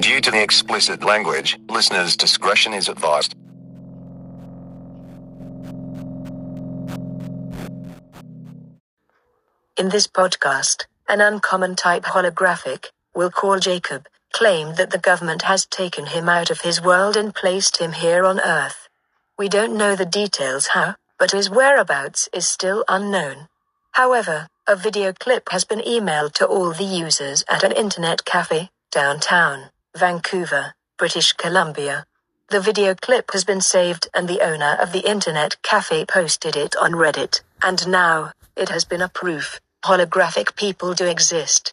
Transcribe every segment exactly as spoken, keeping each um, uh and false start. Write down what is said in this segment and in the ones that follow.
Due to the explicit language, listeners' discretion is advised. In this podcast, an uncommon type holographic, we'll call Jacob, claimed that the government has taken him out of his world and placed him here on Earth. We don't know the details how, but his whereabouts is still unknown. However, a video clip has been emailed to all the users at an internet cafe, downtown Vancouver, British Columbia. The video clip has been saved and the owner of the internet cafe posted it on Reddit, and now, it has been a proof, holographic people do exist.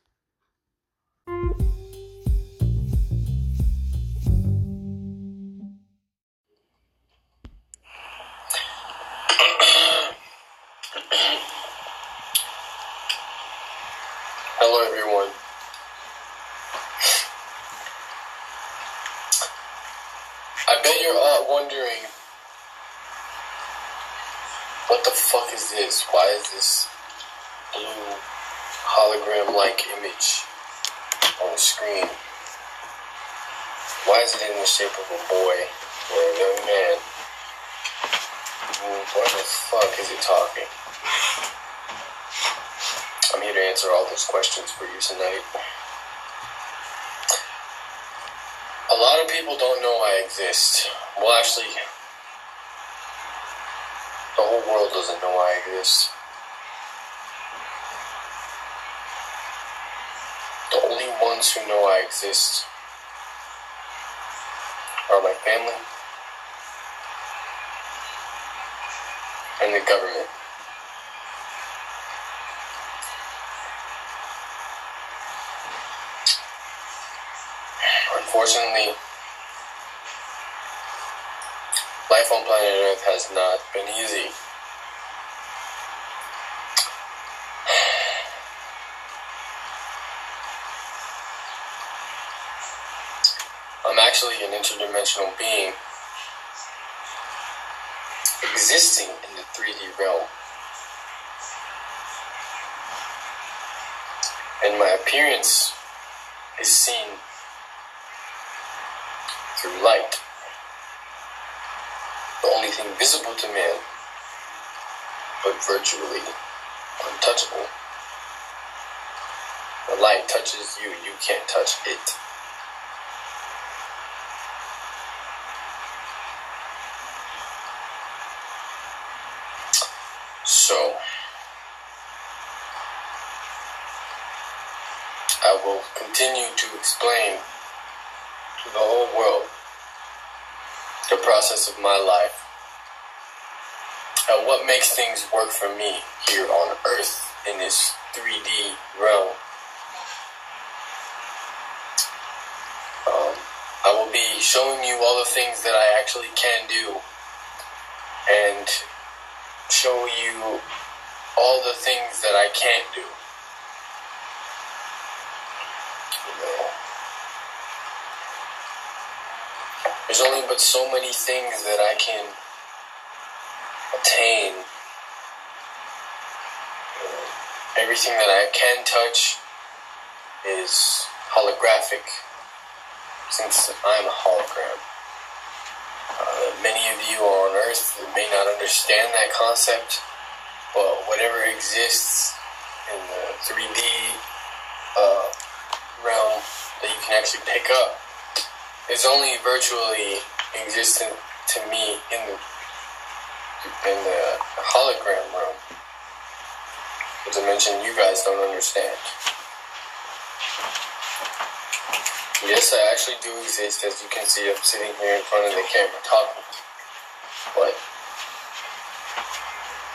Hello everyone. I bet you're all wondering, what the fuck is this? Why is this blue hologram-like image on the screen? Why is it in the shape of a boy or a young man? What the fuck is it talking? I'm here to answer all those questions for you tonight. A lot of people don't know I exist. Well, actually, the whole world doesn't know I exist. The only ones who know I exist are my family and the government. Unfortunately, life on planet Earth has not been easy. I'm actually an interdimensional being existing in the three D realm. And my appearance is seen through light, the only thing visible to man, but virtually untouchable. The light touches you, you can't touch it. So, I will continue to explain to the whole world the process of my life and what makes things work for me here on Earth in this three D realm. Um, I will be showing you all the things that I actually can do and show you all the things that I can't do. There's only but so many things that I can attain. Everything that I can touch is holographic, since I'm a hologram. Uh, many of you on Earth may not understand that concept, but whatever exists in the three D uh, realm that you can actually pick up, it's only virtually existent to me in the in the hologram realm. As I mentioned, you guys don't understand. Yes, I actually do exist, as you can see. I'm sitting here in front of the camera talking, but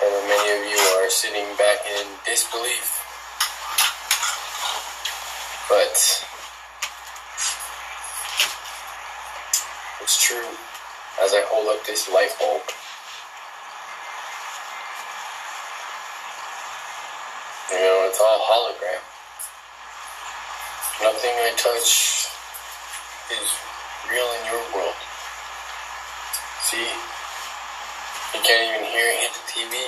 I know many of you are sitting back in disbelief. But it's true, as I hold up this light bulb. You know, it's all hologram. Nothing I touch is real in your world. See? You can't even hear it hit the T V.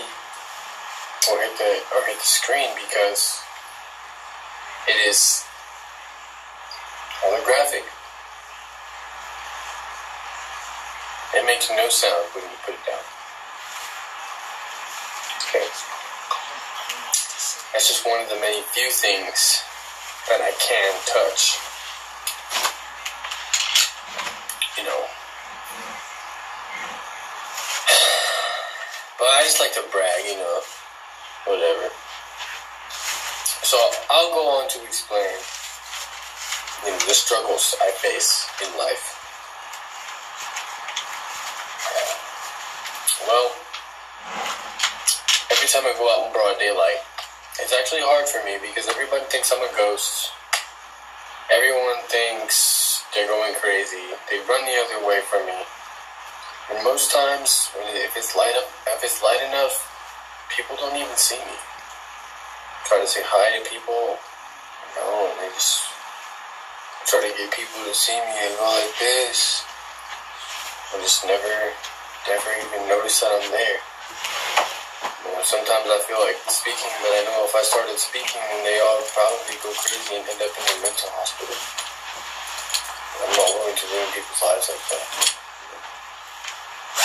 or hit the or hit the screen, because it is holographic. It makes no sound when you put it down. Okay. That's just one of the many few things that I can touch. You know. But I just like to brag, you know. Whatever. So I'll go on to explain, you know, the struggles I face in life. Well, every time I go out in broad daylight, it's actually hard for me because everybody thinks I'm a ghost. Everyone thinks they're going crazy. They run the other way from me. And most times, if it's light up, if it's light enough, people don't even see me. I try to say hi to people, you know, and they just try to get people to see me and go like this. I just never. Never even notice that I'm there. You know, sometimes I feel like speaking, but I know if I started speaking, they all probably go crazy and end up in a mental hospital. I'm not willing to ruin people's lives like that.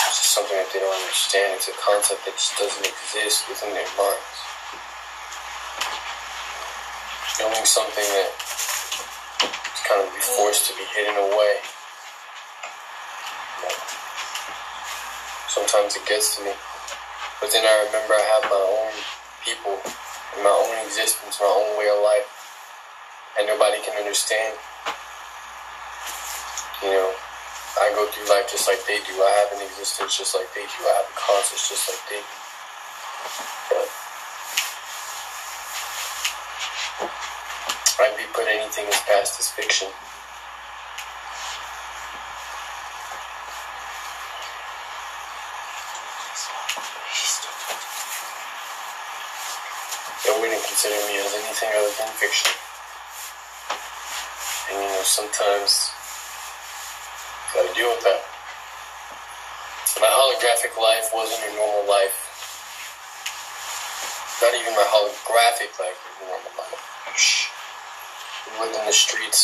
It's just something that they don't understand. It's a concept that just doesn't exist within their minds. Knowing something that is kind of forced to be hidden away. Sometimes it gets to me, but then I remember I have my own people, and my own existence, my own way of life, and nobody can understand. You know, I go through life just like they do. I have an existence just like they do. I have a conscience just like they do. But I'd be put anything as past as fiction. Consider me as anything other than fiction. And you know, sometimes I gotta deal with that. My holographic life wasn't a normal life. Not even my holographic life was a normal life. We lived in the streets.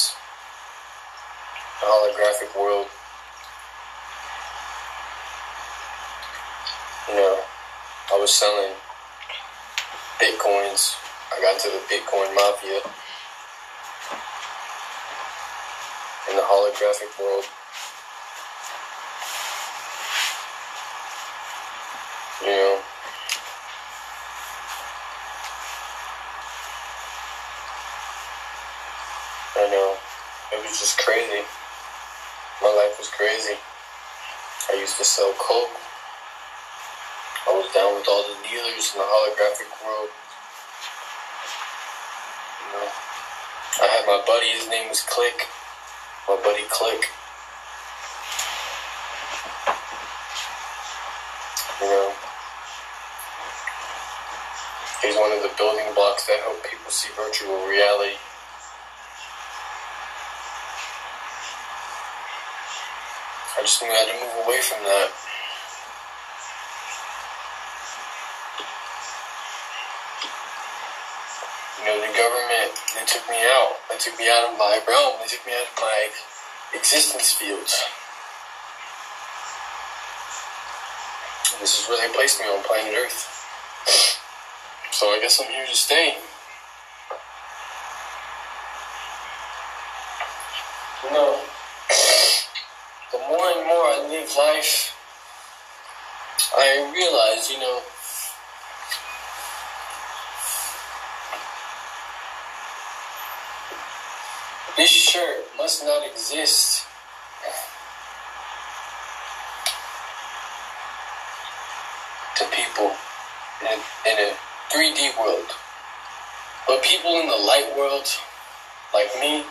The holographic world. You know, I was selling Bitcoins. I got into the Bitcoin mafia. In the holographic world. You know. I know. It was just crazy. My life was crazy. I used to sell coke. I was down with all the dealers in the holographic world. I had my buddy, his name was Click. My buddy Click. You know, he's one of the building blocks that help people see virtual reality. I just knew I had to move away from that. You know, the government, they took me out. They took me out of my realm. They took me out of my existence fields. And this is where they placed me on planet Earth. So I guess I'm here to stay. You know, the more and more I live life, I realize, you know, this shirt must not exist. To people in a, in a three D world. But people in the light world, like me,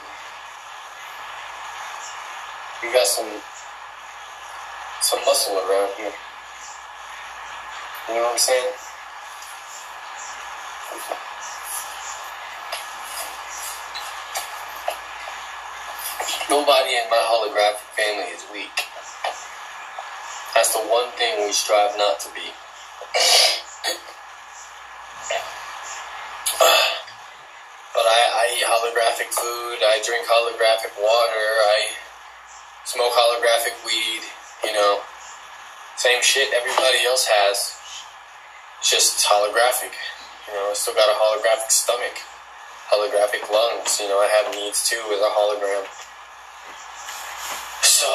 we got some some muscle around here. You know what I'm saying? Nobody in my holographic family is weak. That's the one thing we strive not to be. I, I eat holographic food, I drink holographic water, I smoke holographic weed, you know. Same shit everybody else has. It's just holographic. You know, I still got a holographic stomach, holographic lungs, you know, I have needs too with a hologram. So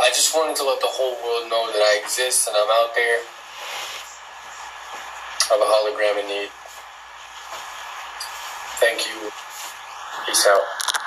I just wanted to let the whole world know that I exist and I'm out there. I have a hologram in need. Thank you. Peace out.